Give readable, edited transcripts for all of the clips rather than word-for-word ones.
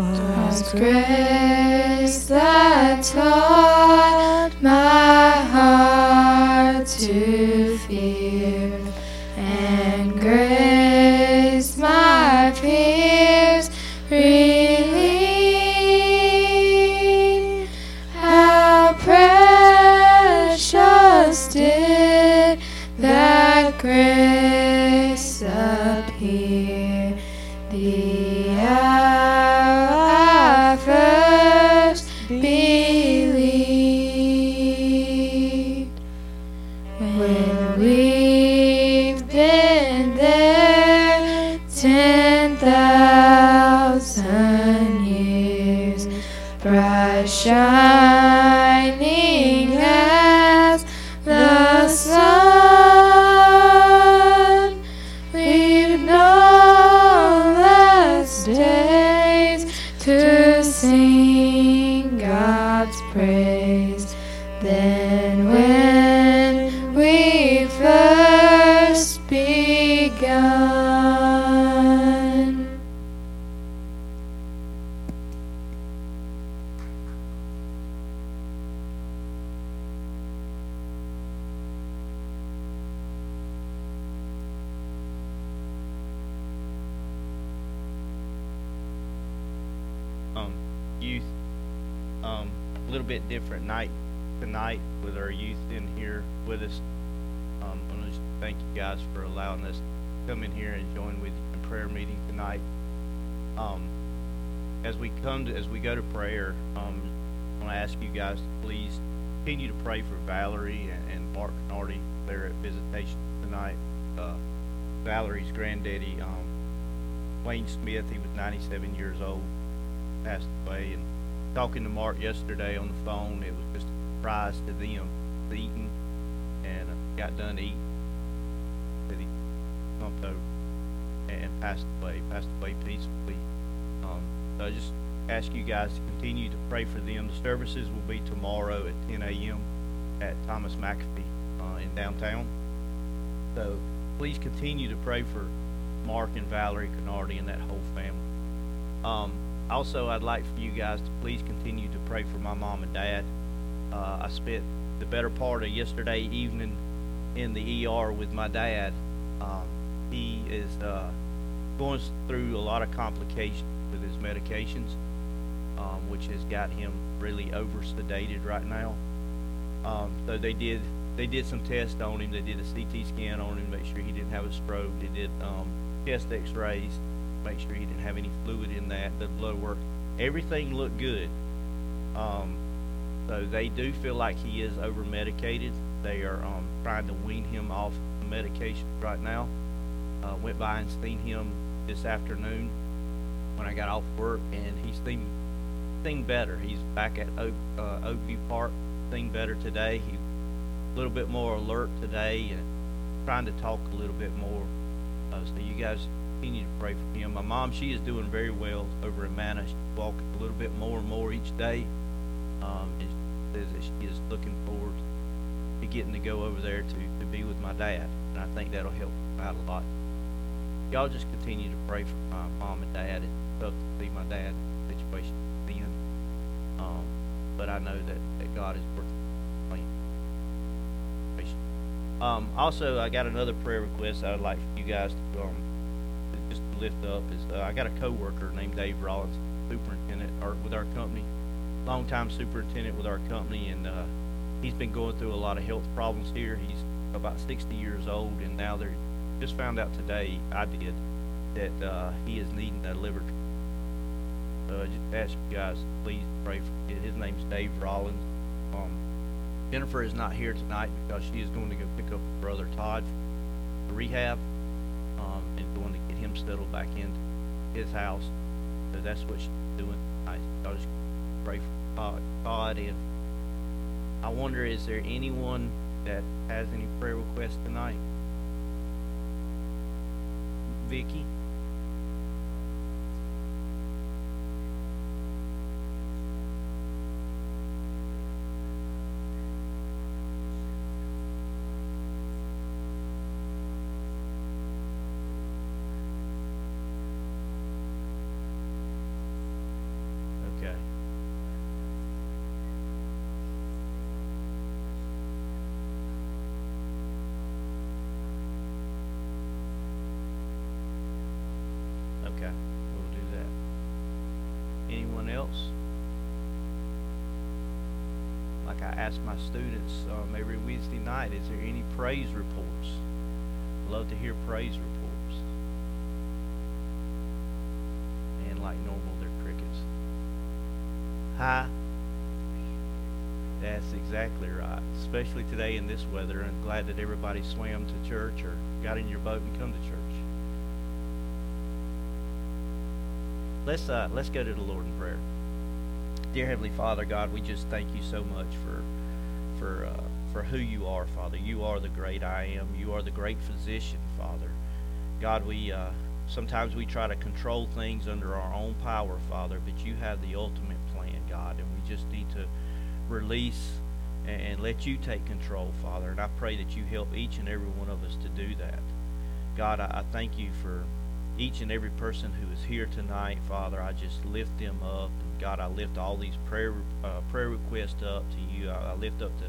'Twas grace that taught my heart to fear, and grace my fears relieved. How precious did that grace appear, the hour I first believed. When we've been there 10,000 years, bright shining as the sun, to sing God's praise. Then when we first begun. Youth, a little bit different night tonight with our youth in here with us. I want to thank you guys for allowing us to come in here and join with you in prayer meeting tonight. As we go to prayer, I want to ask you guys to please continue to pray for Valerie and Mark Nardi. They're at visitation tonight. Valerie's granddaddy, Wayne Smith, he was 97 years old, passed away. And talking to Mark yesterday on the phone, it was just a surprise to them, eating, and got done eating, that he bumped over and passed away peacefully. So I just ask you guys to continue to pray for them. The services will be tomorrow at 10 a.m. at Thomas McAfee in downtown. So please continue to pray for Mark and Valerie Nardi and that whole family. Also, I'd like for you guys to please continue to pray for my mom and dad. I spent the better part of yesterday evening in the ER with my dad. He is going through a lot of complications with his medications, which has got him really over-sedated right now. So they did some tests on him. They did a CT scan on him to make sure he didn't have a stroke. They did chest x-rays, make sure he didn't have any fluid in that. The blood work, everything looked good. So they do feel like he is over medicated. They are trying to wean him off the medication right now. Went by and seen him this afternoon when I got off work, and he seemed better. He's back at Oakview Park, seemed better today. He's a little bit more alert today and trying to talk a little bit more. So you guys continue to pray for him. My mom, she is doing very well over in Manassas. She's walking a little bit more and more each day. And she says that she is looking forward to getting to go over there to be with my dad. And I think that'll help him out a lot. Y'all just continue to pray for my mom and dad. It's tough to see my dad in the situation he's in. But I know that God is working. Also, I got another prayer request I'd like for you guys to just lift up. I got a coworker named Dave Rollins, superintendent with our company, longtime superintendent with our company, and he's been going through a lot of health problems here. He's about 60 years old, and now they're just found out today, I did, that he is needing a liver. So I just ask you guys, please pray for him. His name's Dave Rollins. Jennifer is not here tonight because she is going to go pick up Brother Todd for rehab. And going to get him settled back into his house. So that's what she's doing tonight. I'll just pray for Todd. And I wonder, is there anyone that has any prayer requests tonight? Vicki? Okay, we'll do that. Anyone else? Like I ask my students every Wednesday night, is there any praise reports? Love to hear praise reports. And like normal, they're crickets. Hi. That's exactly right. Especially today in this weather. I'm glad that everybody swam to church or got in your boat and come to church. Let's go to the Lord in prayer. Dear Heavenly Father, God, we just thank you so much for who you are, Father. You are the great I am. You are the great physician, Father. God, sometimes we try to control things under our own power, Father, but you have the ultimate plan, God, and we just need to release and let you take control, Father. And I pray that you help each and every one of us to do that. God, I thank you for each and every person who is here tonight, Father. I just lift them up. And God, I lift all these prayer requests up to you. I lift up the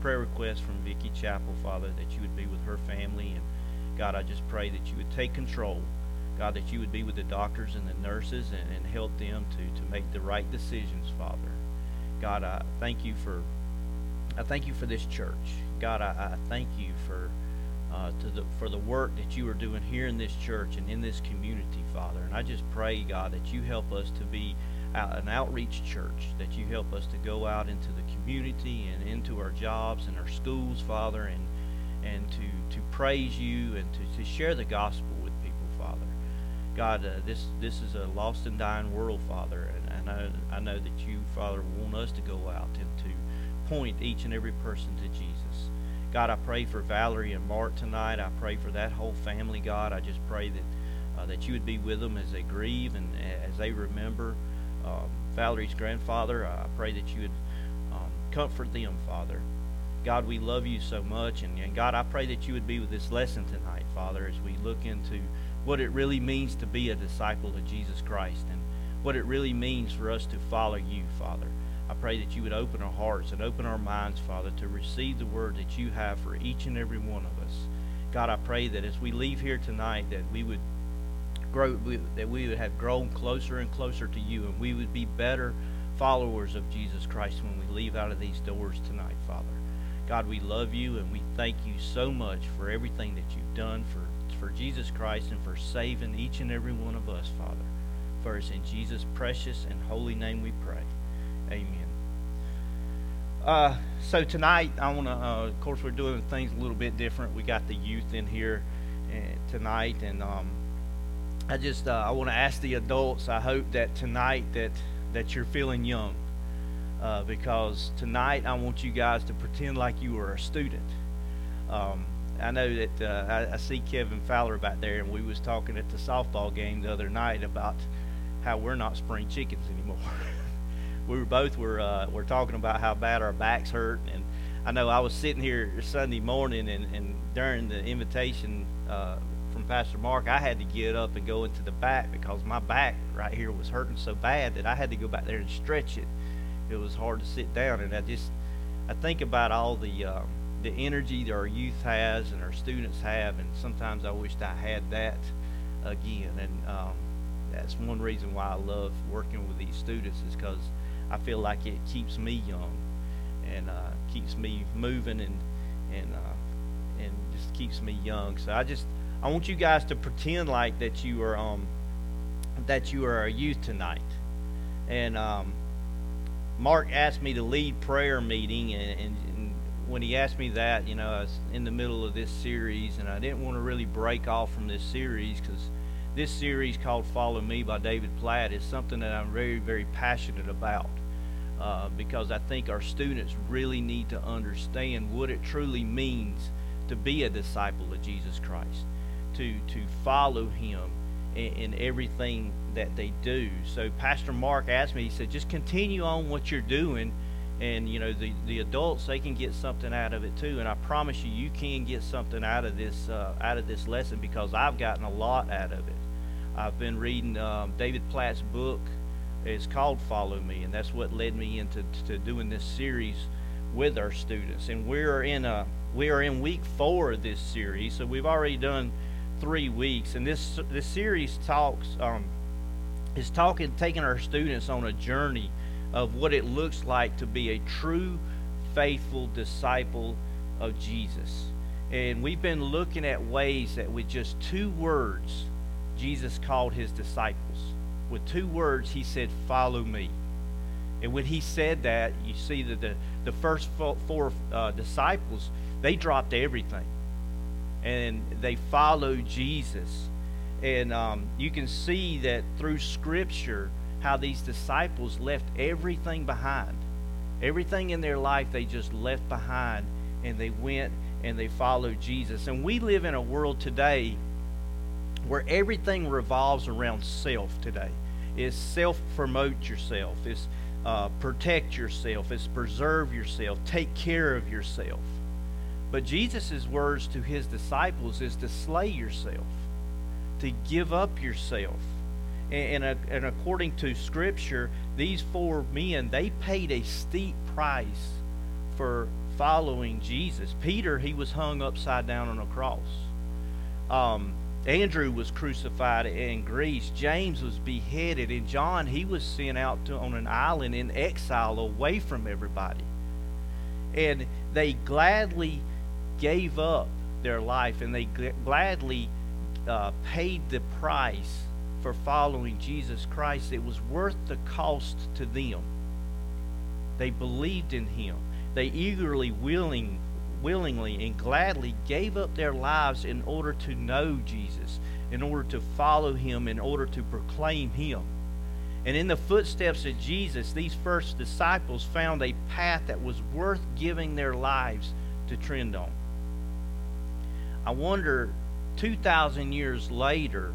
prayer request from Vicki Chapel, Father, that you would be with her family. And God, I just pray that you would take control. God, that you would be with the doctors and the nurses and help them to make the right decisions, Father. God, I thank you for this church. God, I thank you for the work that you are doing here in this church and in this community, Father. And I just pray, God, that you help us to be an outreach church, that you help us to go out into the community and into our jobs and our schools, Father, and to praise you and to share the gospel with people, Father. God, this is a lost and dying world, Father, and I know that you, Father, want us to go out and to point each and every person to Jesus. God, I pray for Valerie and Mark tonight. I pray for that whole family, God. I just pray that you would be with them as they grieve and as they remember Valerie's grandfather. I pray that you would comfort them, Father. God, we love you so much. And God, I pray that you would be with this lesson tonight, Father, as we look into what it really means to be a disciple of Jesus Christ and what it really means for us to follow you, Father. I pray that you would open our hearts and open our minds, Father, to receive the word that you have for each and every one of us. God, I pray that as we leave here tonight, that we would grow, that we would have grown closer and closer to you, and we would be better followers of Jesus Christ when we leave out of these doors tonight, Father. God, we love you, and we thank you so much for everything that you've done for Jesus Christ and for saving each and every one of us, Father. For it's in Jesus' precious and holy name we pray. Amen. So tonight, I want to, of course, we're doing things a little bit different. We got the youth in here tonight, and I want to ask the adults, I hope that tonight that you're feeling young, because tonight I want you guys to pretend like you were a student. I know that I see Kevin Fowler back there, and we was talking at the softball game the other night about how we're not spring chickens anymore. We were both talking about how bad our backs hurt, and I know I was sitting here Sunday morning, and during the invitation from Pastor Mark, I had to get up and go into the back because my back right here was hurting so bad that I had to go back there and stretch it. It was hard to sit down, and I think about all the energy that our youth has and our students have, and sometimes I wished I had that again, and that's one reason why I love working with these students is because I feel like it keeps me young and keeps me moving and just keeps me young. So I want you guys to pretend like that you are a youth tonight. And Mark asked me to lead prayer meeting, and when he asked me that, you know, I was in the middle of this series, and I didn't want to really break off from this series because this series called Follow Me by David Platt is something that I'm very, very passionate about because I think our students really need to understand what it truly means to be a disciple of Jesus Christ, to follow him in everything that they do. So Pastor Mark asked me, he said, just continue on what you're doing, and you know, the adults, they can get something out of it too, and I promise you, you can get something out of this lesson because I've gotten a lot out of it. I've been reading David Platt's book. It's called Follow Me, and that's what led me into doing this series with our students. And we are in week 4 of this series, so we've already done 3 weeks, and this series is taking our students on a journey of what it looks like to be a true, faithful disciple of Jesus. And we've been looking at ways that with just two words, Jesus called his disciples. With two words, he said, "Follow me." And when he said that, you see that the first four disciples, they dropped everything. And they followed Jesus. And you can see that through Scripture, how these disciples left everything behind. Everything in their life they just left behind, and they went and they followed Jesus. And we live in a world today where everything revolves around self today. It's self-promote yourself. It's protect yourself. It's preserve yourself. Take care of yourself. But Jesus' words to his disciples is to slay yourself, to give up yourself. And according to Scripture, these four men, they paid a steep price for following Jesus. Peter, he was hung upside down on a cross. Andrew was crucified in Greece. James was beheaded. And John, he was sent out on an island in exile away from everybody. And they gladly gave up their life, and they gladly paid the price for following Jesus Christ. It was worth the cost to them. They believed in him. They eagerly, willingly, and gladly gave up their lives in order to know Jesus, in order to follow him, in order to proclaim him. And in the footsteps of Jesus, these first disciples found a path that was worth giving their lives to trend on. I wonder, 2,000 years later,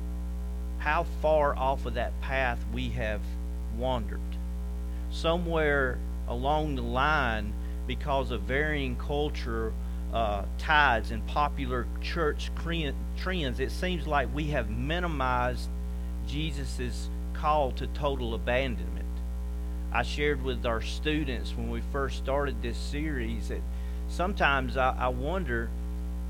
how far off of that path we have wandered. Somewhere along the line, because of varying culture tides and popular church trends, it seems like we have minimized Jesus's call to total abandonment. I shared with our students when we first started this series that sometimes I wonder,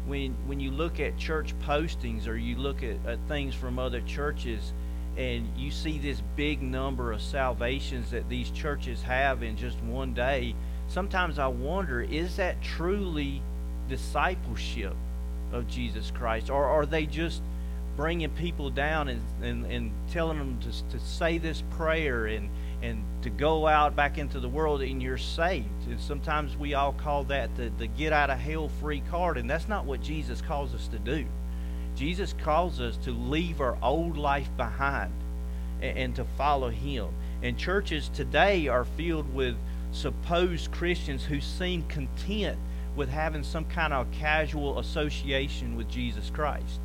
when you look at church postings or you look at things from other churches, and you see this big number of salvations that these churches have in just one day, sometimes I wonder, is that truly discipleship of Jesus Christ? Or are they just bringing people down and telling them to say this prayer and to go out back into the world and you're saved? And sometimes we all call that the get out of hell free card, and that's not what Jesus calls us to do. Jesus calls us to leave our old life behind and to follow him. And churches today are filled with supposed Christians who seem content with having some kind of casual association with Jesus Christ.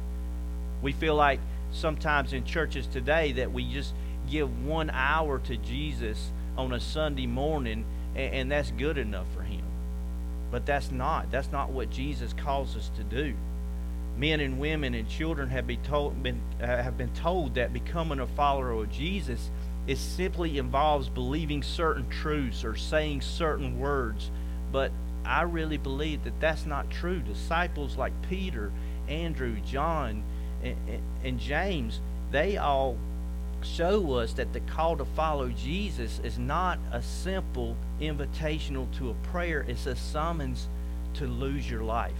We feel like sometimes in churches today that we just give 1 hour to Jesus on a Sunday morning, and that's good enough for him. But that's not what Jesus calls us to do. Men and women and children have been told that becoming a follower of Jesus, it simply involves believing certain truths or saying certain words. But I really believe that that's not true. Disciples like Peter, Andrew, John, and James, they all show us that the call to follow Jesus is not a simple invitational to a prayer. It's a summons to lose your life.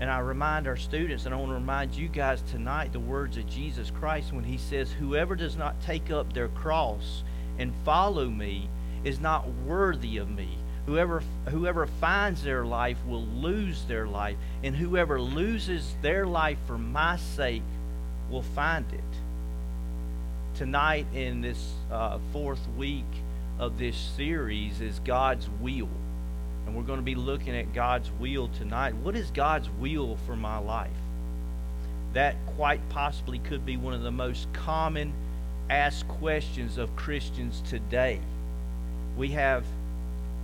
And I remind our students, and I want to remind you guys tonight, the words of Jesus Christ when he says, "Whoever does not take up their cross and follow me is not worthy of me. Whoever finds their life will lose their life, and whoever loses their life for my sake will find it." Tonight in this fourth week of this series is God's will. And we're going to be looking at God's will tonight. What is God's will for my life? That quite possibly could be one of the most common asked questions of Christians today. We have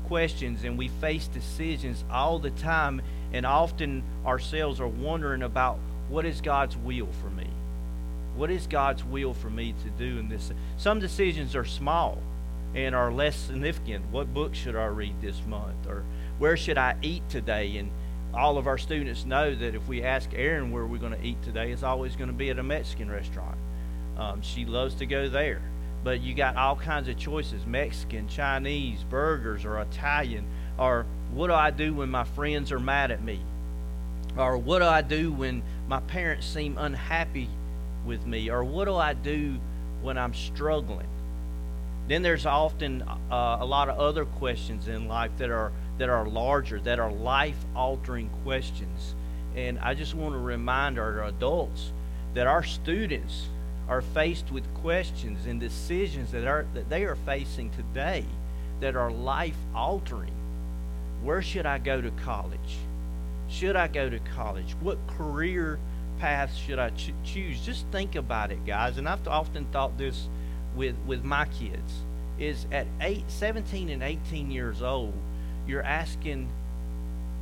questions and we face decisions all the time, and often ourselves are wondering about, what is God's will for me? What is God's will for me to do in this? Some decisions are small and are less significant. What book should I read this month? Or where should I eat today? And all of our students know that if we ask Erin where we're going to eat today, it's always going to be at a Mexican restaurant. She loves to go there. But you got all kinds of choices, Mexican, Chinese, burgers, or Italian, or what do I do when my friends are mad at me? Or what do I do when my parents seem unhappy with me? Or what do I do when I'm struggling? Then there's often a lot of other questions in life that are larger, that are life-altering questions. And I just want to remind our adults that our students are faced with questions and decisions that they are facing today that are life-altering. Where should I go to college? Should I go to college? What career path should I choose? Just think about it, guys. And I've often thought this with my kids, is at 17 and 18 years old, you're asking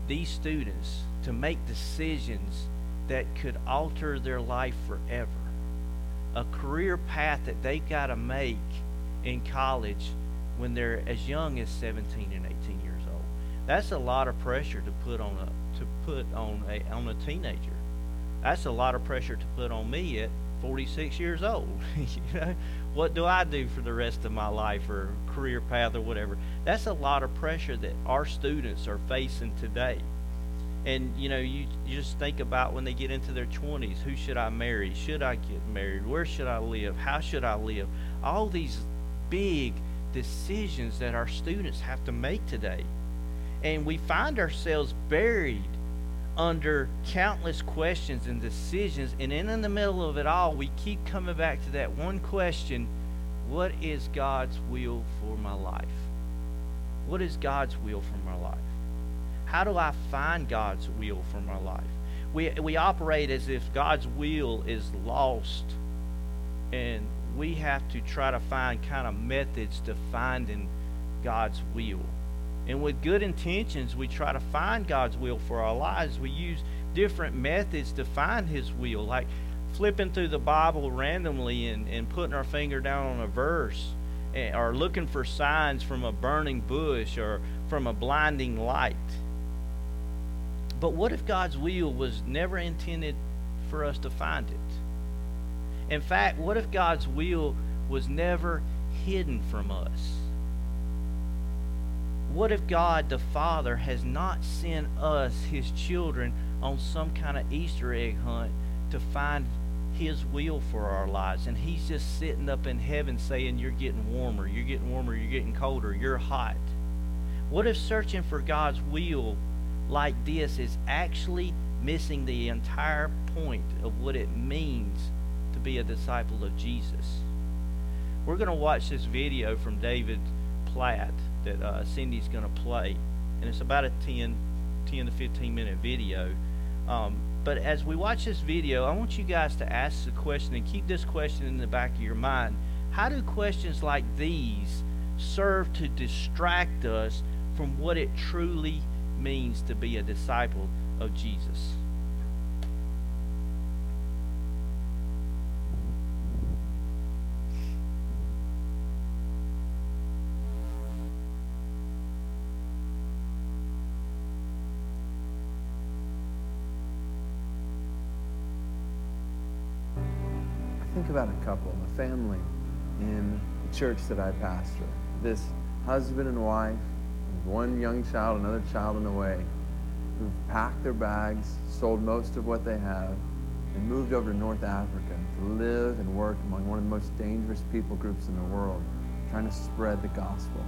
these students to make decisions that could alter their life forever. A career path that they've got to make in college when they're as young as 17 and 18 years old. That's a lot of pressure to put on a teenager. That's a lot of pressure to put on me at 46 years old. You know, what do I do for the rest of my life, or career path, or whatever? That's a lot of pressure that our students are facing today. And you know, you just think about when they get into their 20s, who should I marry? Should I get married? Where should I live? How should I live? All these big decisions that our students have to make today. And we find ourselves buried under countless questions and decisions, and in the middle of it all, we keep coming back to that one question: what is God's will for my life? What is God's will for my life? How do I find God's will for my life? We operate as if God's will is lost, and we have to try to find kind of methods to finding God's will. And with good intentions, we try to find God's will for our lives. We use different methods to find His will, like flipping through the Bible randomly and putting our finger down on a verse, or looking for signs from a burning bush or from a blinding light. But what if God's will was never intended for us to find it? In fact, what if God's will was never hidden from us? What if God the Father has not sent us, His children, on some kind of Easter egg hunt to find His will for our lives? And He's just sitting up in heaven saying, you're getting warmer, you're getting warmer, you're getting colder, you're hot. What if searching for God's will like this is actually missing the entire point of what it means to be a disciple of Jesus? We're going to watch this video from David Platt that Cindy's going to play, and it's about a 10 to 15 minute video, but as we watch this video, I want you guys to ask the question and keep this question in the back of your mind: how do questions like these serve to distract us from what it truly means to be a disciple of Jesus? Think about a couple, a family in the church that I pastor. This husband and wife, one young child, another child on the way, who've packed their bags, sold most of what they have, and moved over to North Africa to live and work among one of the most dangerous people groups in the world, trying to spread the gospel.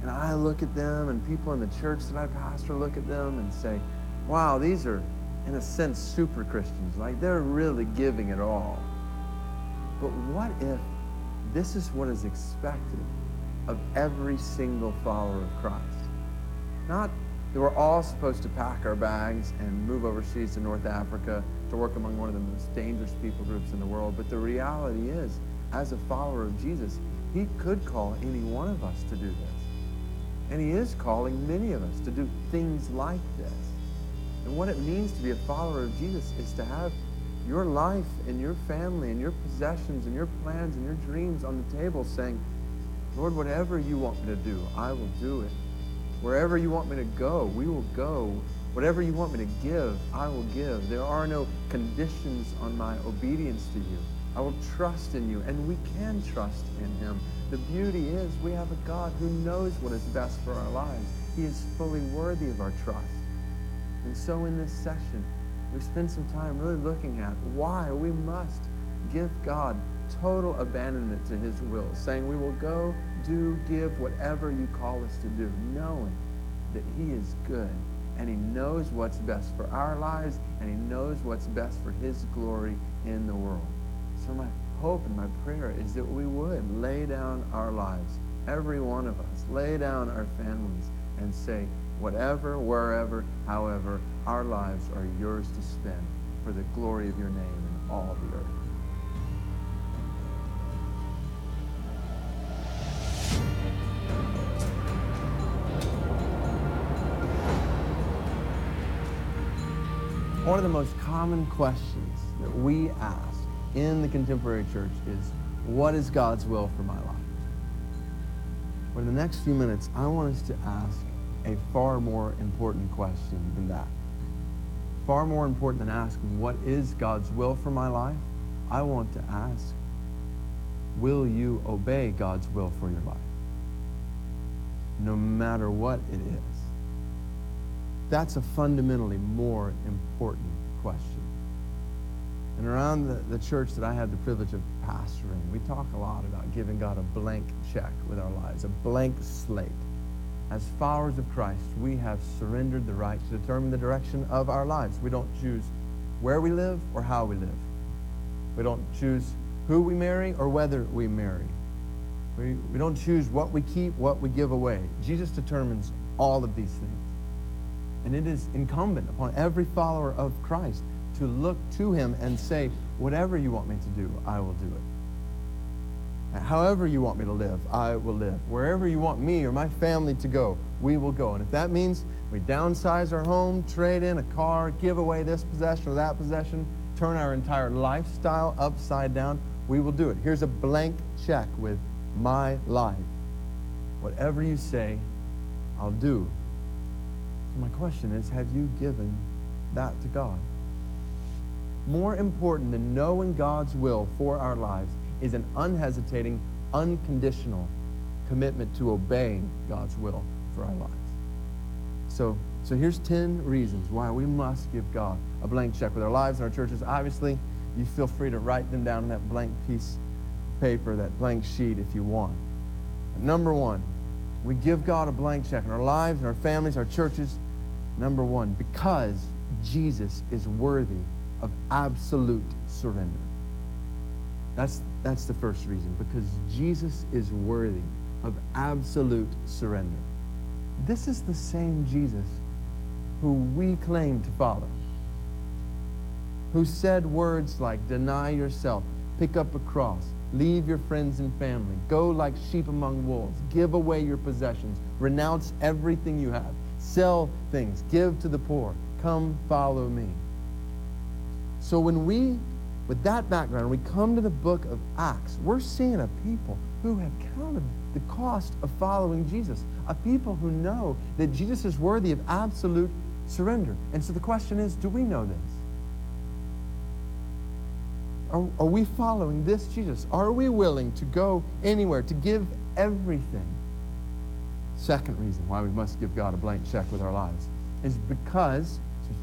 And I look at them, and people in the church that I pastor look at them and say, wow, these are, in a sense, super Christians. Like, they're really giving it all. But what if this is what is expected of every single follower of Christ? Not that we're all supposed to pack our bags and move overseas to North Africa to work among one of the most dangerous people groups in the world, but the reality is, as a follower of Jesus, He could call any one of us to do this. And He is calling many of us to do things like this. And what it means to be a follower of Jesus is to have your life and your family and your possessions and your plans and your dreams on the table, saying, Lord, whatever you want me to do, I will do it. Wherever you want me to go, we will go Whatever you want me to give, I will give. There are no conditions on my obedience to you. I will trust in you, and we can trust in him. The beauty is we have a God who knows what is best for our lives. He is fully worthy of our trust. And so in this session, we spend some time really looking at why we must give God total abandonment to his will, saying we will go, do, give whatever you call us to do, knowing that he is good and he knows what's best for our lives and he knows what's best for his glory in the world. So my hope and my prayer is that we would lay down our lives, every one of us, lay down our families and say, whatever, wherever, however, our lives are yours to spend for the glory of your name and all the earth. One of the most common questions that we ask in the contemporary church is, what is God's will for my life? Well, in the next few minutes, I want us to ask a far more important question than that. Far more important than asking, what is God's will for my life? I want to ask, will you obey God's will for your life? No matter what it is. That's a fundamentally more important question. And around the church that I have the privilege of pastoring, we talk a lot about giving God a blank check with our lives, a blank slate. As followers of Christ, we have surrendered the right to determine the direction of our lives. We don't choose where we live or how we live. We don't choose who we marry or whether we marry. We don't choose what we keep, what we give away. Jesus determines all of these things. And it is incumbent upon every follower of Christ to look to him and say, whatever you want me to do, I will do it. However you want me to live, I will live. Wherever you want me or my family to go, we will go. And if that means we downsize our home, trade in a car, give away this possession or that possession, turn our entire lifestyle upside down, we will do it. Here's a blank check with my life. Whatever you say, I'll do. My question is, have you given that to God? More important than knowing God's will for our lives is an unhesitating, unconditional commitment to obeying God's will for our lives. So here's 10 reasons why we must give God a blank check with our lives and our churches. Obviously, you feel free to write them down on that blank piece of paper, that blank sheet if you want. But number one, we give God a blank check in our lives, in our families, our churches. Number one, because Jesus is worthy of absolute surrender. That's the first reason, because Jesus is worthy of absolute surrender. This is the same Jesus who we claim to follow, who said words like, deny yourself, pick up a cross, leave your friends and family, go like sheep among wolves, give away your possessions, renounce everything you have, sell things, give to the poor, come follow me. So when we, with that background, we come to the book of Acts, we're seeing a people who have counted the cost of following Jesus, a people who know that Jesus is worthy of absolute surrender. And so the question is, do we know this? Are we following this Jesus? Are we willing to go anywhere, to give everything? Second reason why we must give God a blank check with our lives is because,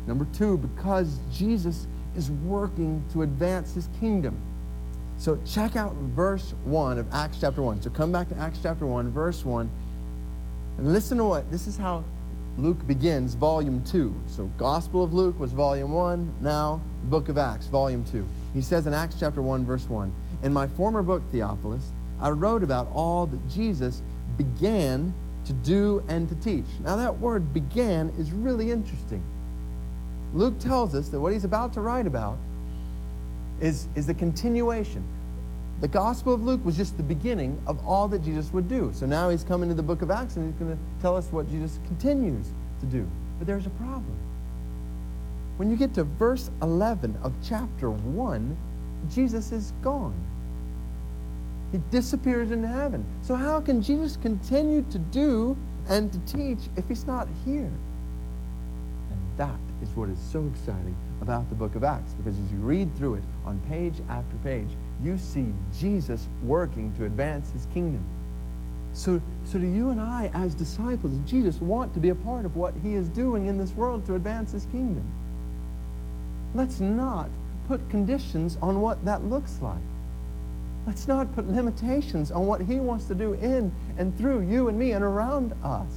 number two, because Jesus is working to advance his kingdom. So check out verse 1 of Acts chapter 1. So come back to Acts chapter 1, verse 1, and listen to what, this is how Luke begins volume 2. So Gospel of Luke was volume 1, now book of Acts, volume 2. He says in Acts chapter 1, verse 1, in my former book, Theophilus, I wrote about all that Jesus began to do and to teach. Now that word began is really interesting. Luke tells us that what he's about to write about is the continuation. The Gospel of Luke was just the beginning of all that Jesus would do. So now he's coming to the book of Acts and he's going to tell us what Jesus continues to do. But there's a problem. When you get to verse 11 of chapter 1, Jesus is gone. He disappears into heaven. So how can Jesus continue to do and to teach if he's not here? And That is what is so exciting about the book of Acts, because as you read through it on page after page, you see Jesus working to advance his kingdom. So do you and I, as disciples of Jesus, want to be a part of what he is doing in this world to advance his kingdom? Let's not put conditions on what that looks like. Let's not put limitations on what he wants to do in and through you and me and around us.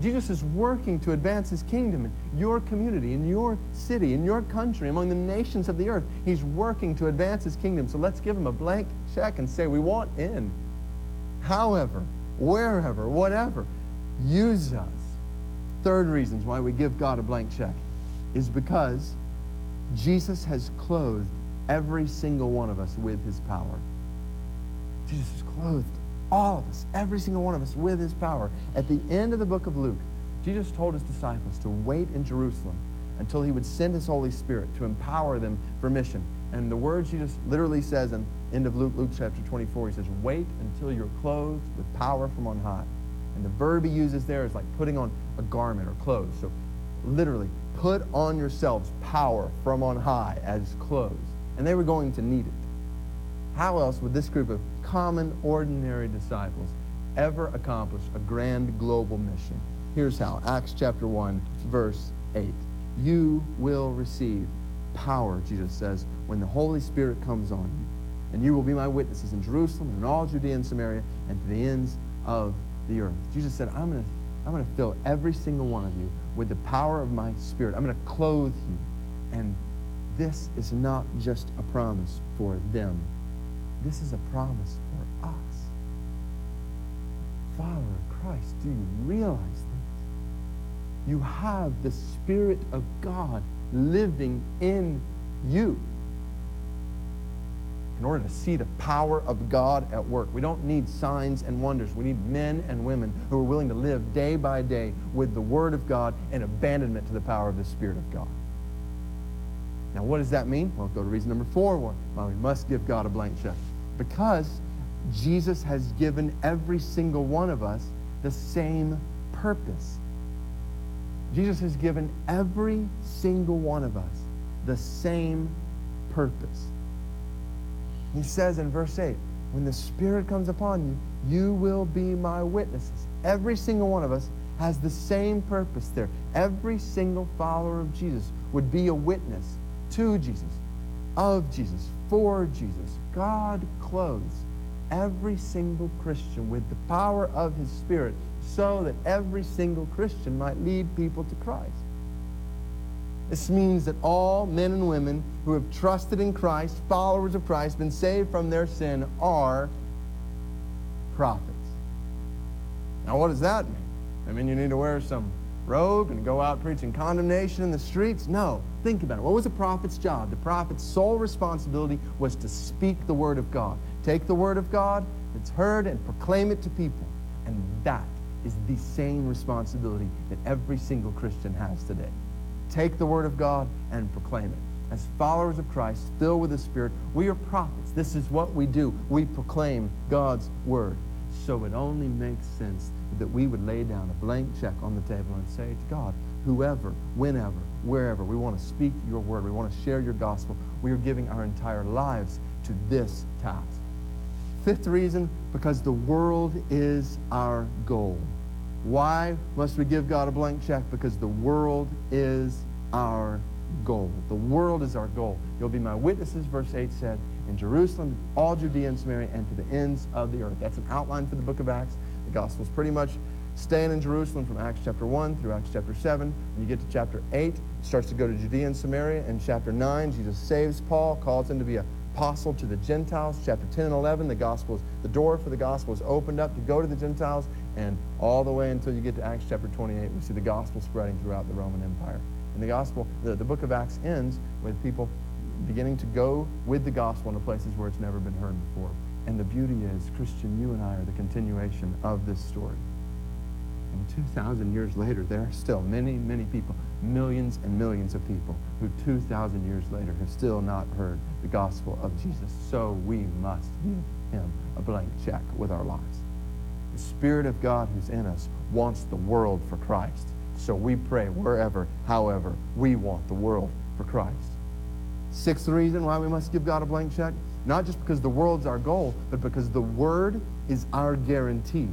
Jesus is working to advance his kingdom in your community, in your city, in your country, among the nations of the earth. He's working to advance his kingdom. So let's give him a blank check and say, we want in. However, wherever, whatever, use us. Third reason why we give God a blank check is because Jesus has clothed every single one of us with his power. Jesus has clothed all of us, every single one of us, with his power. At the end of the book of Luke, Jesus told his disciples to wait in Jerusalem until he would send his Holy Spirit to empower them for mission. And the words Jesus literally says in the end of Luke chapter 24, he says, wait until you're clothed with power from on high. And the verb he uses there is like putting on a garment or clothes. So literally, put on yourselves power from on high as clothes. And they were going to need it. How else would this group of common, ordinary disciples ever accomplish a grand global mission? Here's how. Acts chapter 1, verse 8. You will receive power, Jesus says, when the Holy Spirit comes on you. And you will be my witnesses in Jerusalem and in all Judea and Samaria and to the ends of the earth. Jesus said, I'm going to fill every single one of you with the power of my Spirit. I'm going to clothe you. And this is not just a promise for them. This is a promise for us. Follower of Christ, do you realize this? You have the Spirit of God living in you. In order to see the power of God at work, we don't need signs and wonders. We need men and women who are willing to live day by day with the Word of God and abandonment to the power of the Spirit of God. Now, what does that mean? Well, go to reason number 4, why we must give God a blank check. Because Jesus has given every single one of us the same purpose. Jesus has given every single one of us the same purpose. He says in verse 8, when the Spirit comes upon you, you will be my witnesses. Every single one of us has the same purpose there. Every single follower of Jesus would be a witness to Jesus, of Jesus, for Jesus. God clothes every single Christian with the power of his Spirit so that every single Christian might lead people to Christ. This means that all men and women who have trusted in Christ, followers of Christ, been saved from their sin, are prophets. Now, what does that mean? I mean, you need to wear some robe and go out preaching condemnation in the streets? No. Think about it. What was a prophet's job? The prophet's sole responsibility was to speak the word of God. Take the word of God that's heard and proclaim it to people. And that is the same responsibility that every single Christian has today. Take the word of God and proclaim it. As followers of Christ, filled with the Spirit, we are prophets. This is what we do. We proclaim God's word. So it only makes sense that we would lay down a blank check on the table and say to God, whoever, whenever, wherever, we want to speak your word, we want to share your gospel, we are giving our entire lives to this task. Fifth reason, because the world is our goal. Why must we give God a blank check? Because the world is our goal. The world is our goal. You'll be my witnesses, verse 8 said, in Jerusalem, all Judea and Samaria, and to the ends of the earth. That's an outline for the book of Acts. The gospel's pretty much staying in Jerusalem from Acts chapter 1 through Acts chapter 7. When you get to chapter 8, it starts to go to Judea and Samaria. In chapter 9, Jesus saves Paul, calls him to be an apostle to the Gentiles. Chapter 10 and 11, the door for the gospel is opened up to go to the Gentiles, and all the way until you get to Acts chapter 28, we see the gospel spreading throughout the Roman Empire. And the book of Acts ends with people beginning to go with the gospel into places where it's never been heard before. And the beauty is, Christian, you and I are the continuation of this story. And 2,000 years later, there are still many, many people, millions and millions of people, who 2,000 years later have still not heard the gospel of Jesus. So we must give him a blank check with our lives. The Spirit of God who's in us wants the world for Christ. So we pray wherever, however, we want the world for Christ. Sixth reason why we must give God a blank check, not just because the world's our goal, but because the Word is our guarantee.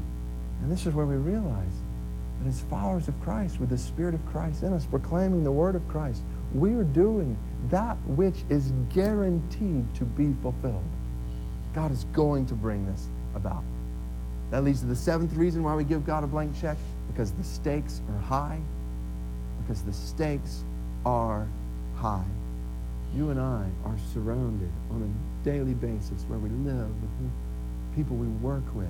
And this is where we realize that as followers of Christ, with the Spirit of Christ in us, proclaiming the Word of Christ, we are doing that which is guaranteed to be fulfilled. God is going to bring this about. That leads to the seventh reason why we give God a blank check, because the stakes are high. Because the stakes are high. You and I are surrounded on a daily basis where we live with people we work with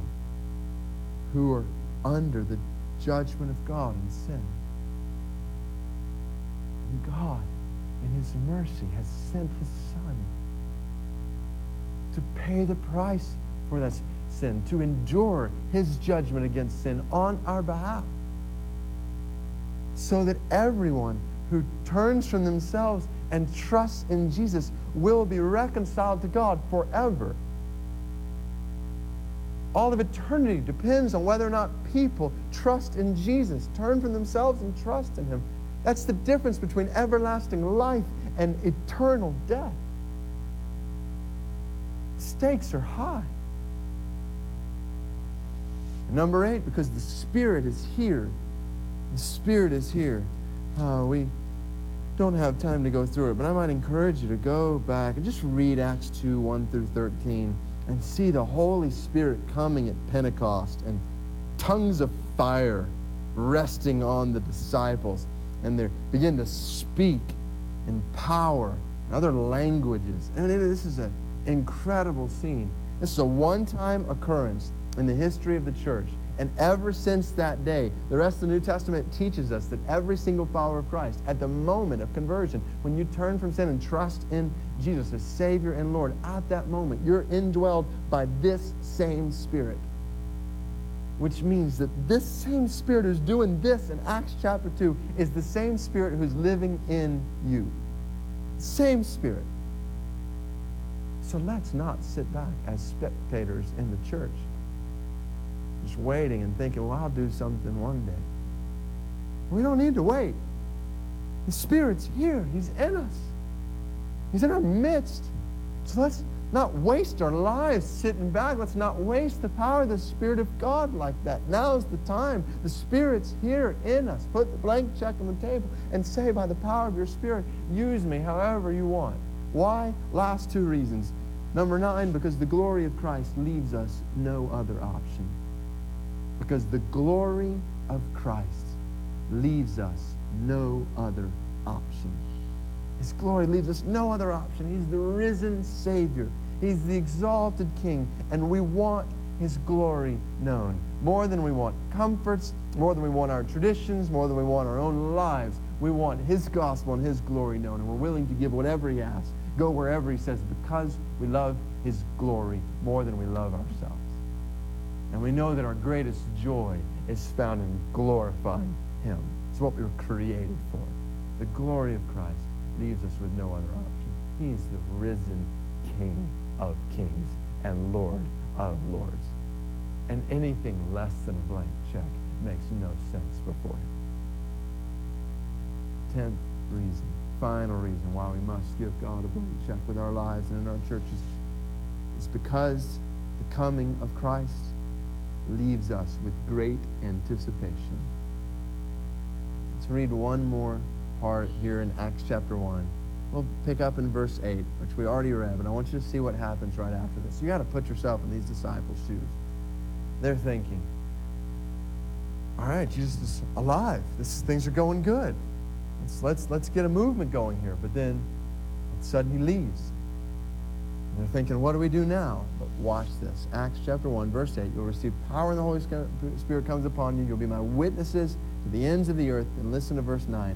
who are under the judgment of God and sin. And God, in His mercy, has sent His Son to pay the price for that sin, to endure His judgment against sin on our behalf, so that everyone who turns from themselves and trusts in Jesus will be reconciled to God forever. All of eternity depends on whether or not people trust in Jesus, turn from themselves and trust in Him. That's the difference between everlasting life and eternal death. Stakes are high. And number 8, because the Spirit is here. The Spirit is here. We don't have time to go through it, but I might encourage you to go back and just read Acts 2, 1 through 13, and see the Holy Spirit coming at Pentecost and tongues of fire resting on the disciples. And they begin to speak in power in other languages. And this is an incredible scene. This is a one-time occurrence in the history of the church. And ever since that day, the rest of the New Testament teaches us that every single follower of Christ, at the moment of conversion, when you turn from sin and trust in Jesus as Savior and Lord, at that moment, you're indwelled by this same Spirit. Which means that this same Spirit who's doing this in Acts chapter 2 is the same Spirit who's living in you. Same Spirit. So let's not sit back as spectators in the church, just waiting and thinking, well, I'll do something one day. We don't need to wait. The Spirit's here. He's in us. He's in our midst. So let's not waste our lives sitting back. Let's not waste the power of the Spirit of God like that. Now's the time. The Spirit's here in us. Put the blank check on the table and say, by the power of your Spirit, use me however you want. Why? Last two reasons. Number 9, because the glory of Christ leaves us no other option. Because the glory of Christ leaves us no other option. His glory leaves us no other option. He's the risen Savior. He's the exalted King. And we want His glory known. More than we want comforts, more than we want our traditions, more than we want our own lives. We want His gospel and His glory known. And we're willing to give whatever He asks, go wherever He says, because we love His glory more than we love ourselves. And we know that our greatest joy is found in glorifying Him. It's what we were created for. The glory of Christ leaves us with no other option. He's the risen King of kings and Lord of lords. And anything less than a blank check makes no sense before Him. 10th reason, final reason why we must give God a blank check with our lives and in our churches is because the coming of Christ leaves us with great anticipation. Let's read one more part here in Acts chapter 1. We'll pick up in verse 8, which we already read, but I want you to see what happens right after this. You got to put yourself in these disciples' shoes. They're thinking, all right, Jesus is alive. Things are going good. Let's get a movement going here. But then suddenly he leaves. And they're thinking, what do we do now? But watch this. Acts chapter 1, verse 8. You'll receive power, and the Holy Spirit comes upon you. You'll be my witnesses to the ends of the earth. And listen to verse 9.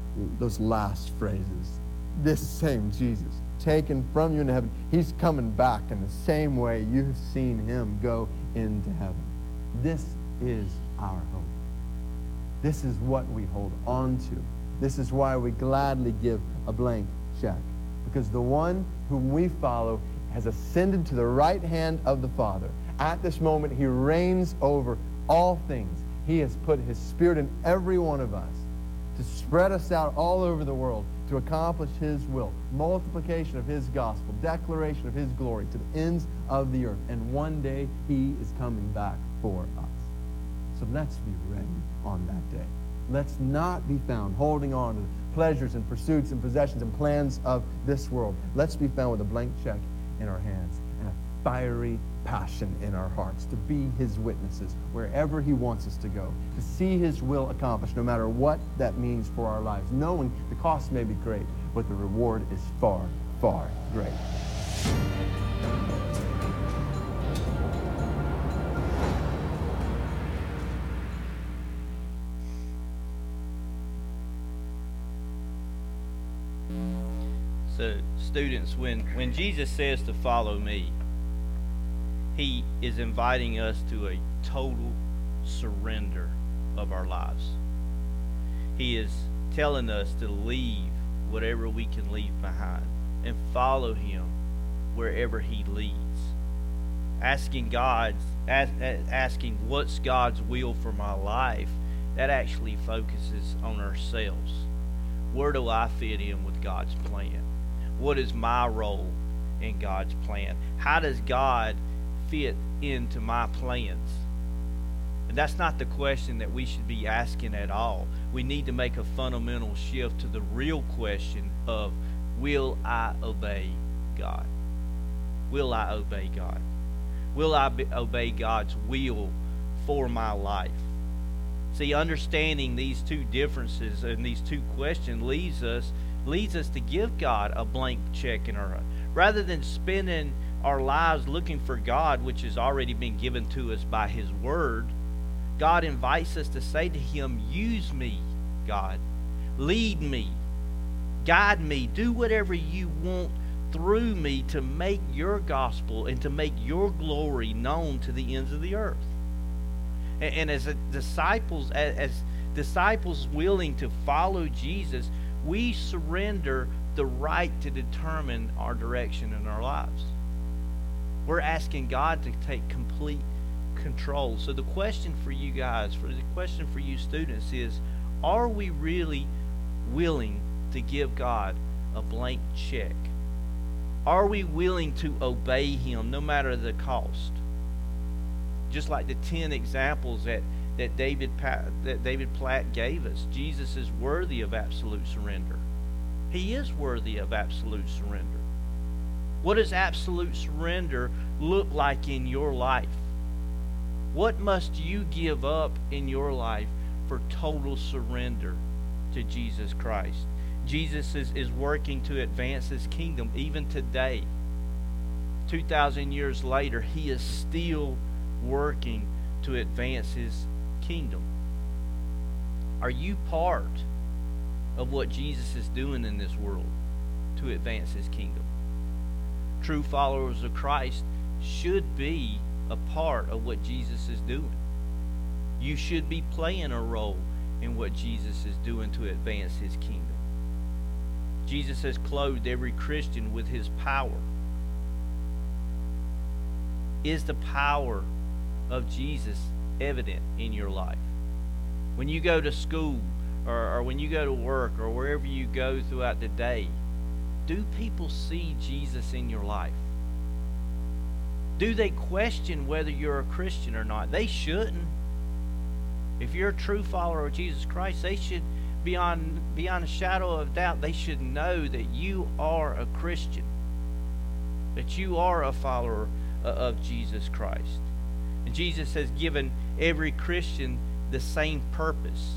those last phrases. This same Jesus, taken from you into heaven, he's coming back in the same way you've seen him go into heaven. This is our hope. This is what we hold on to. This is why we gladly give a blank check, because the one whom we follow has ascended to the right hand of the Father. At this moment, he reigns over all things. He has put his Spirit in every one of us to spread us out all over the world to accomplish his will, multiplication of his gospel, declaration of his glory to the ends of the earth. And one day, he is coming back for us. So let's be ready on that day. Let's not be found holding on to the pleasures and pursuits and possessions and plans of this world. Let's be found with a blank check in our hands and a fiery passion in our hearts to be his witnesses wherever he wants us to go, to see his will accomplished, no matter what that means for our lives, knowing the cost may be great, but the reward is far, far great. So, students, when Jesus says to follow me, he is inviting us to a total surrender of our lives. He is telling us to leave whatever we can leave behind and follow him wherever he leads. Asking what's God's will for my life, that actually focuses on ourselves. Where do I fit in with God's plan? What is my role in God's plan? How does God fit into my plans? And that's not the question that we should be asking at all. We need to make a fundamental shift to the real question of, will I obey God? Will I obey God? Will I obey God's will for my life? See, understanding these two differences and these two questions leads us to give God a blank check in our, rather than spending our lives looking for God, which has already been given to us by his word. God invites us to say to him, use me, God. Lead me. Guide me. Do whatever you want through me to make your gospel and to make your glory known to the ends of the earth. And as disciples willing to follow Jesus, we surrender the right to determine our direction in our lives. We're asking God to take complete control. So the question for you guys, for the question for you students is, are we really willing to give God a blank check? Are we willing to obey him no matter the cost? Just like the 10 examples that David Platt gave us, Jesus is worthy of absolute surrender. He is worthy of absolute surrender. What does absolute surrender look like in your life? What must you give up in your life for total surrender to Jesus Christ? Jesus is working to advance his kingdom even today. 2,000 years later, he is still working to advance his kingdom. Are you part of what Jesus is doing in this world to advance his kingdom? True followers of Christ should be a part of what Jesus is doing. You should be playing a role in what Jesus is doing to advance his kingdom. Jesus has clothed every Christian with his power. Is the power of Jesus evident in your life? When you go to school or when you go to work or wherever you go throughout the day, do people see Jesus in your life? Do they question whether you're a Christian or not? They shouldn't. If you're a true follower of Jesus Christ, they should, beyond a shadow of doubt, they should know that you are a Christian, that you are a follower of Jesus Christ. And Jesus has given every Christian the same purpose.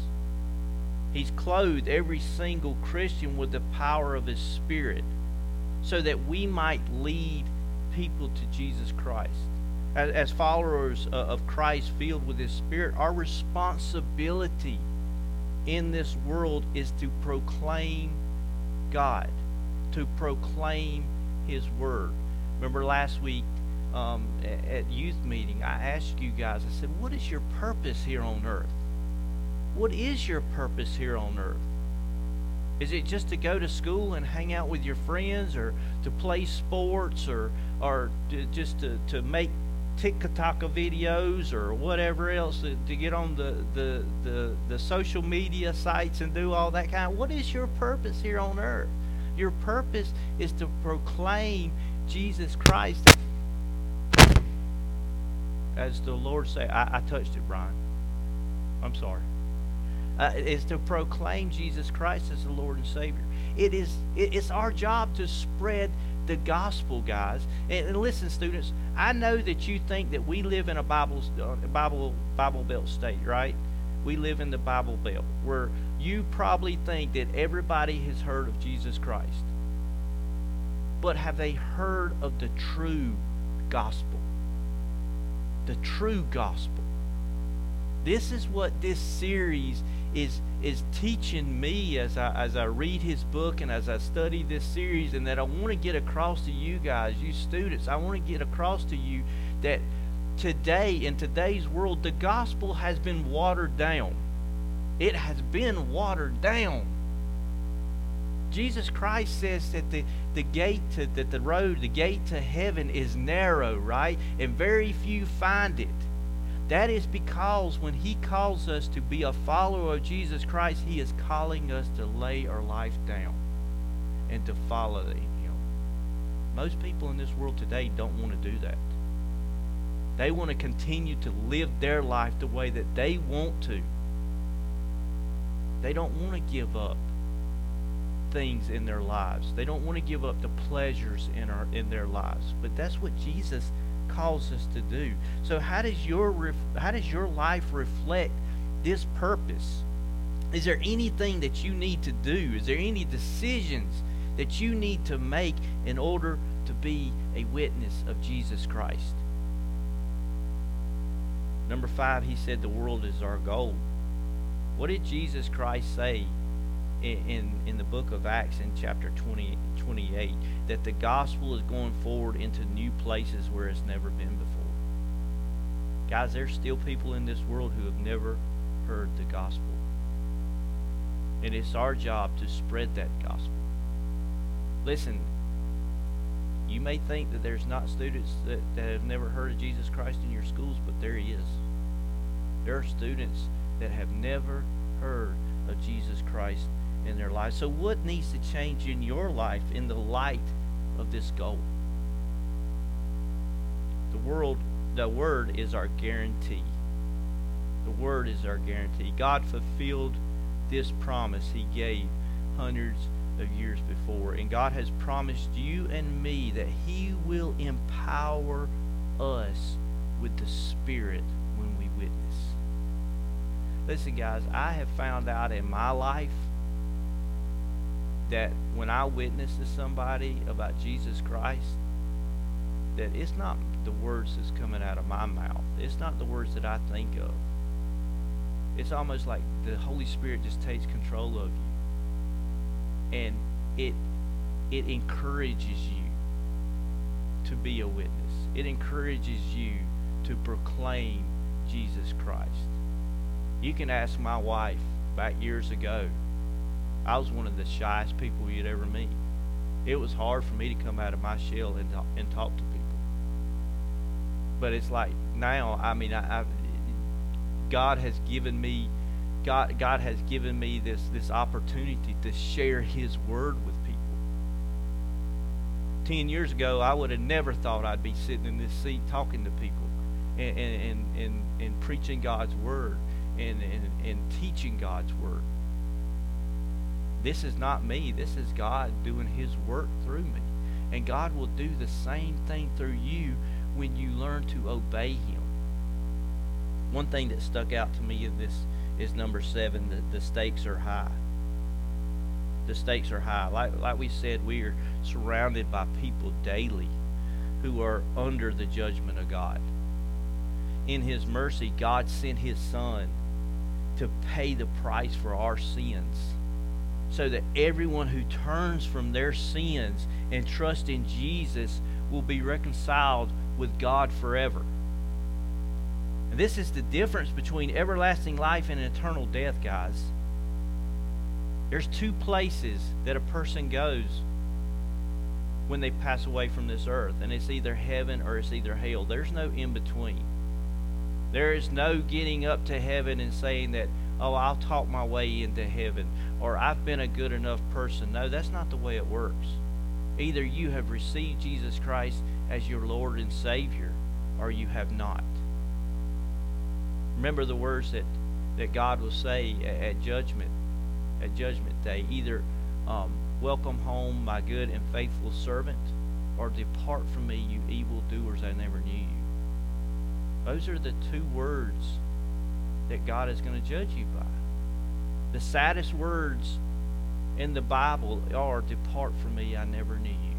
He's clothed every single Christian with the power of his Spirit so that we might lead people to Jesus Christ. As followers of Christ filled with his Spirit, our responsibility in this world is to proclaim God, to proclaim His Word. Remember last week at youth meeting, I asked you guys, I said, what is your purpose here on earth? What is your purpose here on earth? Is it just to go to school and hang out with your friends, or to play sports, or just to make TikTok videos or whatever else, to get on the social media sites and do all that kind of? What is your purpose here on earth? Your purpose is to proclaim Jesus Christ as the Lord Savior. I touched it, Brian. I'm sorry. Is to proclaim Jesus Christ as the Lord and Savior. It's our job to spread the gospel, guys. And listen, students, I know that you think that we live in a Bible Belt state, right? We live in the Bible Belt, where you probably think that everybody has heard of Jesus Christ. But have they heard of the true gospel? The true gospel. This is what this series is teaching me as I read his book and as I study this series, and that I want to get across to you guys, you students. I want to get across to you that today, in today's world, the gospel has been watered down. It has been watered down. Jesus Christ says that the gate to heaven is narrow, right? And very few find it. That is because when He calls us to be a follower of Jesus Christ, He is calling us to lay our life down and to follow Him. Most people in this world today don't want to do that. They want to continue to live their life the way that they want to. They don't want to give up things in their lives. They don't want to give up the pleasures in their lives. But that's what Jesus calls us to do. So how does your life reflect this purpose? Is there anything that you need to do? Is there any decisions that you need to make in order to be a witness of Jesus Christ? Number 5, he said the world is our goal. What did Jesus Christ say in the book of Acts in chapter 28, that the gospel is going forward into new places where it's never been before? Guys, there's still people in this world who have never heard the gospel. And it's our job to spread that gospel. Listen, you may think that there's not students that have never heard of Jesus Christ in your schools, but there He is. There are students that have never heard of Jesus Christ in their life. So what needs to change in your life in the light of this goal? The Word is our guarantee. The Word is our guarantee. God fulfilled this promise He gave hundreds of years before, and God has promised you and me that He will empower us with the Spirit when we witness. Listen, guys, I have found out in my life that when I witness to somebody about Jesus Christ, that it's not the words that's coming out of my mouth. It's not the words that I think of. It's almost like the Holy Spirit just takes control of you. And it encourages you to be a witness. It encourages you to proclaim Jesus Christ. You can ask my wife. Back years ago, I was one of the shyest people you'd ever meet. It was hard for me to come out of my shell and talk to people. But it's like now, God has given me this opportunity to share His Word with people. 10 years ago, I would have never thought I'd be sitting in this seat talking to people and preaching God's Word and teaching God's Word. This is not me. This is God doing His work through me. And God will do the same thing through you when you learn to obey Him. One thing that stuck out to me in this is number 7, the stakes are high. The stakes are high. Like we said, we are surrounded by people daily who are under the judgment of God. In His mercy, God sent His Son to pay the price for our sins, so that everyone who turns from their sins and trusts in Jesus will be reconciled with God forever. And this is the difference between everlasting life and eternal death, guys. There's two places that a person goes when they pass away from this earth, and it's either heaven or it's either hell. There's no in between. There is no getting up to heaven and saying that, oh, I'll talk my way into heaven, or I've been a good enough person. No, that's not the way it works. Either you have received Jesus Christ as your Lord and Savior, or you have not. Remember the words that God will say at judgment day, either welcome home, my good and faithful servant, or depart from me, you evildoers, I never knew you. Those are the two words that God is going to judge you by. The saddest words in the Bible are, depart from me, I never knew you.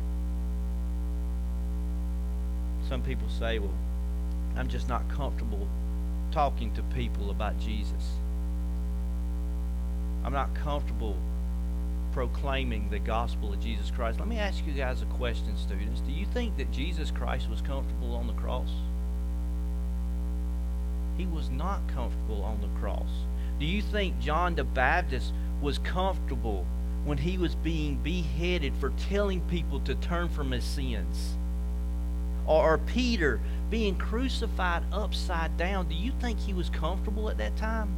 Some people say, well, I'm just not comfortable talking to people about Jesus. I'm not comfortable proclaiming the gospel of Jesus Christ. Let me ask you guys a question, students. Do you think that Jesus Christ was comfortable on the cross? He was not comfortable on the cross. Do you think John the Baptist was comfortable when he was being beheaded for telling people to turn from his sins? Or Peter being crucified upside down? Do you think he was comfortable at that time?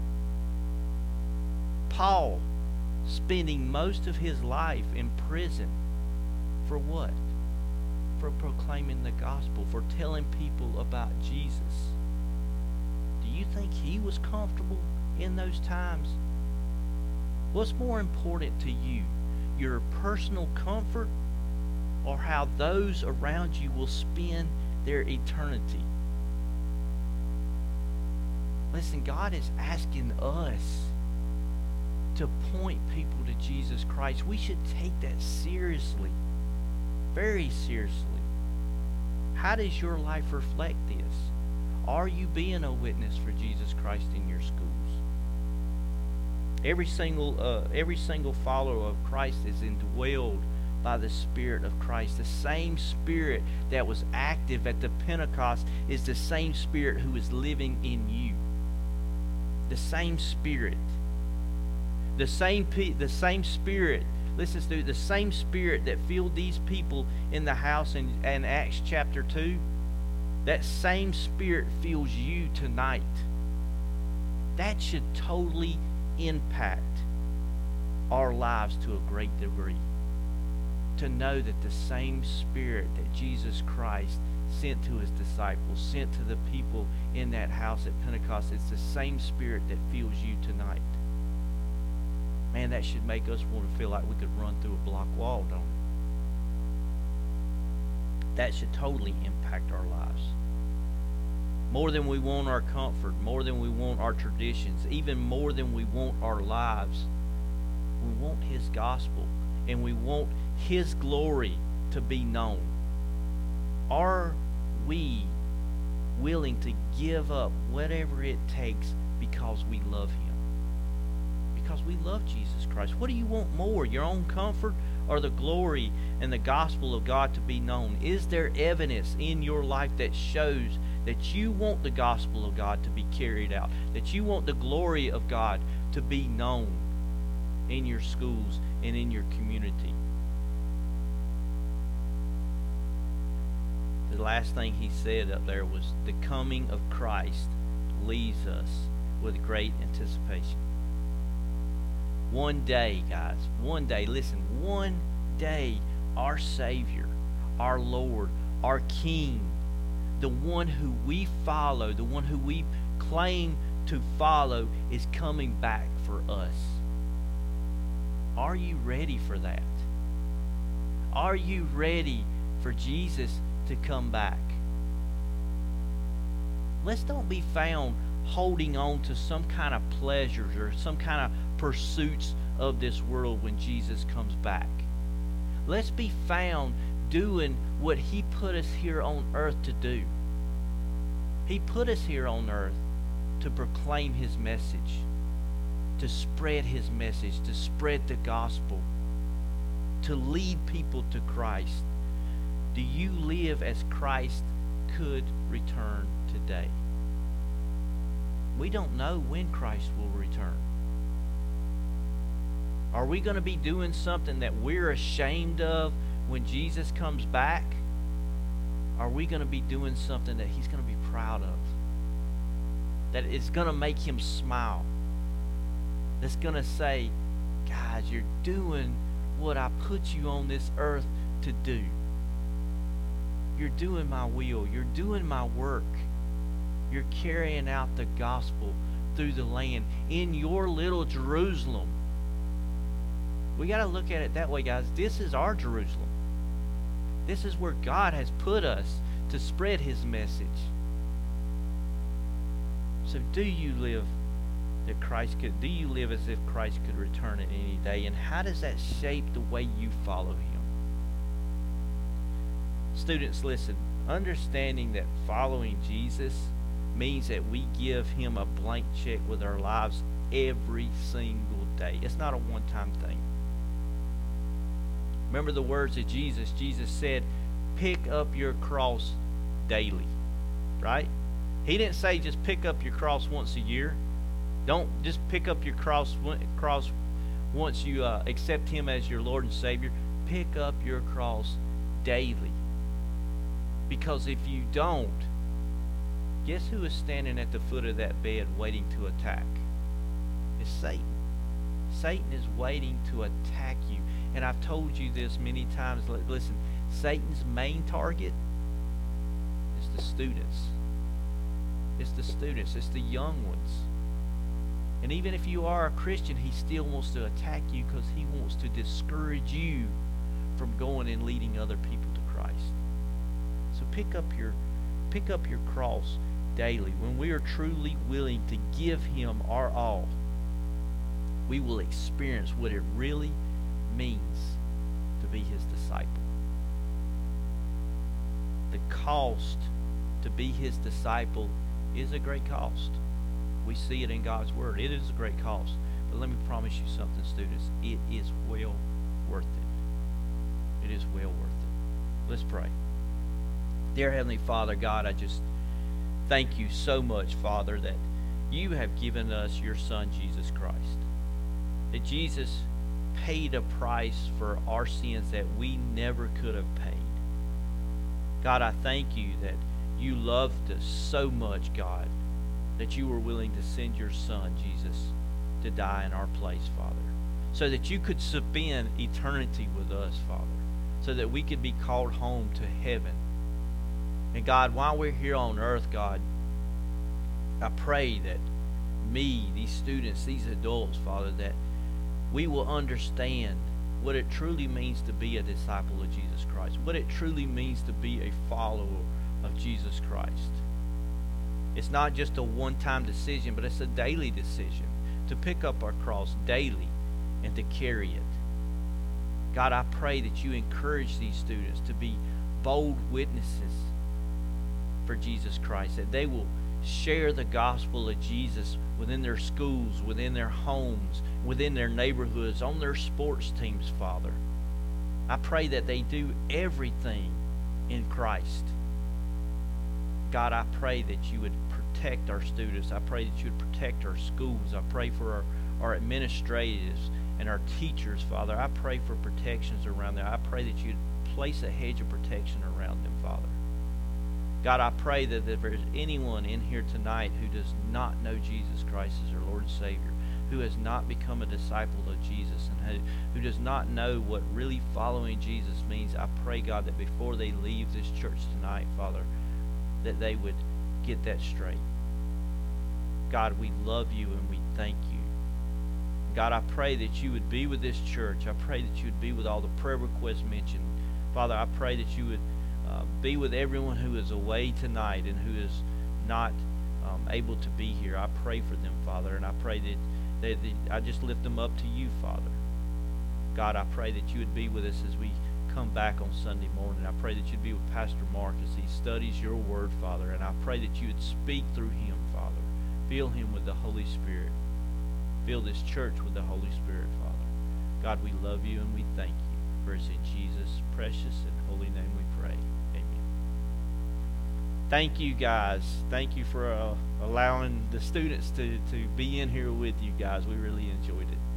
Paul spending most of his life in prison for what? For proclaiming the gospel, for telling people about Jesus. Do you think he was comfortable in those times? What's more important to you, your personal comfort or how those around you will spend their eternity? Listen, God is asking us to point people to Jesus Christ. We should take that seriously, very seriously. How does your life reflect this? Are you being a witness for Jesus Christ in your schools? Every single follower of Christ is indwelled by the Spirit of Christ. The same Spirit that was active at the Pentecost is the same Spirit who is living in you. The same Spirit. The same Spirit, listen to, the same Spirit that filled these people in the house in Acts chapter 2, that same Spirit fills you tonight. That should totally impact our lives to a great degree. To know that the same Spirit that Jesus Christ sent to his disciples, sent to the people in that house at Pentecost, it's the same Spirit that fills you tonight. Man, that should make us want to feel like we could run through a block wall, don't it? That should totally impact our lives. More than we want our comfort, more than we want our traditions, even more than we want our lives, we want his gospel and we want his glory to be known. Are we willing to give up whatever it takes because we love him? Because we love Jesus Christ. What do you want more, your own comfort or the glory and the gospel of God to be known? Is there evidence in your life that shows that you want the gospel of God to be carried out, that you want the glory of God to be known in your schools and in your community? The last thing he said up there was, the coming of Christ leaves us with great anticipation. One day, guys, one day, listen, one day our Savior, our Lord, our King, the one who we follow, the one who we claim to follow, is coming back for us. Are you ready for that? Are you ready for Jesus to come back? Let's don't be found holding on to some kind of pleasures or some kind of pursuits of this world when Jesus comes back. Let's be found doing what he put us here on earth to do. He put us here on earth to proclaim his message, to spread his message, to spread the gospel, to lead people to Christ? Do you live as Christ could return today? We don't know when Christ will return. Are we going to be doing something that we're ashamed of when Jesus comes back? Are we going to be doing something that he's going to be proud of? That is going to make him smile? That's going to say, guys, you're doing what I put you on this earth to do. You're doing my will. You're doing my work. You're carrying out the gospel through the land in your little Jerusalem. We got to look at it that way, guys. This is our Jerusalem. This is where God has put us to spread his message. So do you live that Christ could? Do you live as if Christ could return at any day? And how does that shape the way you follow him? Students, listen. Understanding that following Jesus means that we give him a blank check with our lives every single day. It's not a one-time thing. Remember the words of Jesus. Jesus said, pick up your cross daily. Right? He didn't say just pick up your cross once a year. Don't just pick up your cross once you accept him as your Lord and Savior. Pick up your cross daily. Because if you don't, guess who is standing at the foot of that bed waiting to attack? It's Satan. Satan is waiting to attack you. And I've told you this many times. Listen, Satan's main target is the students. It's the students. It's the young ones. And even if you are a Christian, he still wants to attack you because he wants to discourage you from going and leading other people to Christ. So pick up your cross daily. When we are truly willing to give him our all, we will experience what it really means to be his disciple. The cost to be his disciple is a great cost. We see it in God's word. It is a great cost. But let me promise you something, students. It is well worth it. It is well worth it. Let's pray. Dear Heavenly Father, God, I just thank you so much, Father, that you have given us your Son, Jesus Christ. That Jesus paid a price for our sins that we never could have paid. God, I thank you that you loved us so much, God, that you were willing to send your Son, Jesus, to die in our place, Father, so that you could spend eternity with us, Father, so that we could be called home to heaven. And God, while we're here on earth, God, I pray that me, these students, these adults, Father, that we will understand what it truly means to be a disciple of Jesus Christ, what it truly means to be a follower of Jesus Christ. It's not just a one-time decision, but it's a daily decision to pick up our cross daily and to carry it. God, I pray that you encourage these students to be bold witnesses for Jesus Christ, that they will share the gospel of Jesus within their schools, within their homes, within their neighborhoods, on their sports teams, Father. I pray that they do everything in Christ. God, I pray that you would protect our students. I pray that you would protect our schools. I pray for our administrators and our teachers, Father. I pray for protections around them. I pray that you'd place a hedge of protection around them, Father. God, I pray that if there's anyone in here tonight who does not know Jesus Christ as their Lord and Savior, who has not become a disciple of Jesus, and who does not know what really following Jesus means, I pray, God, that before they leave this church tonight, Father, that they would get that straight. God, we love you and we thank you. God, I pray that you would be with this church. I pray that you would be with all the prayer requests mentioned. Father, I pray that you would be with everyone who is away tonight and who is not able to be here. I pray for them, Father, and I pray that I just lift them up to you, Father. God, I pray that you would be with us as we come back on Sunday morning. I pray that you'd be with Pastor Mark as he studies your word, Father, and I pray that you would speak through him, Father. Fill him with the Holy Spirit. Fill this church with the Holy Spirit, Father. God, we love you and we thank you. For it's in Jesus' precious and holy name we pray. Amen. Thank you, guys. Thank you for allowing the students to be in here with you guys. We really enjoyed it.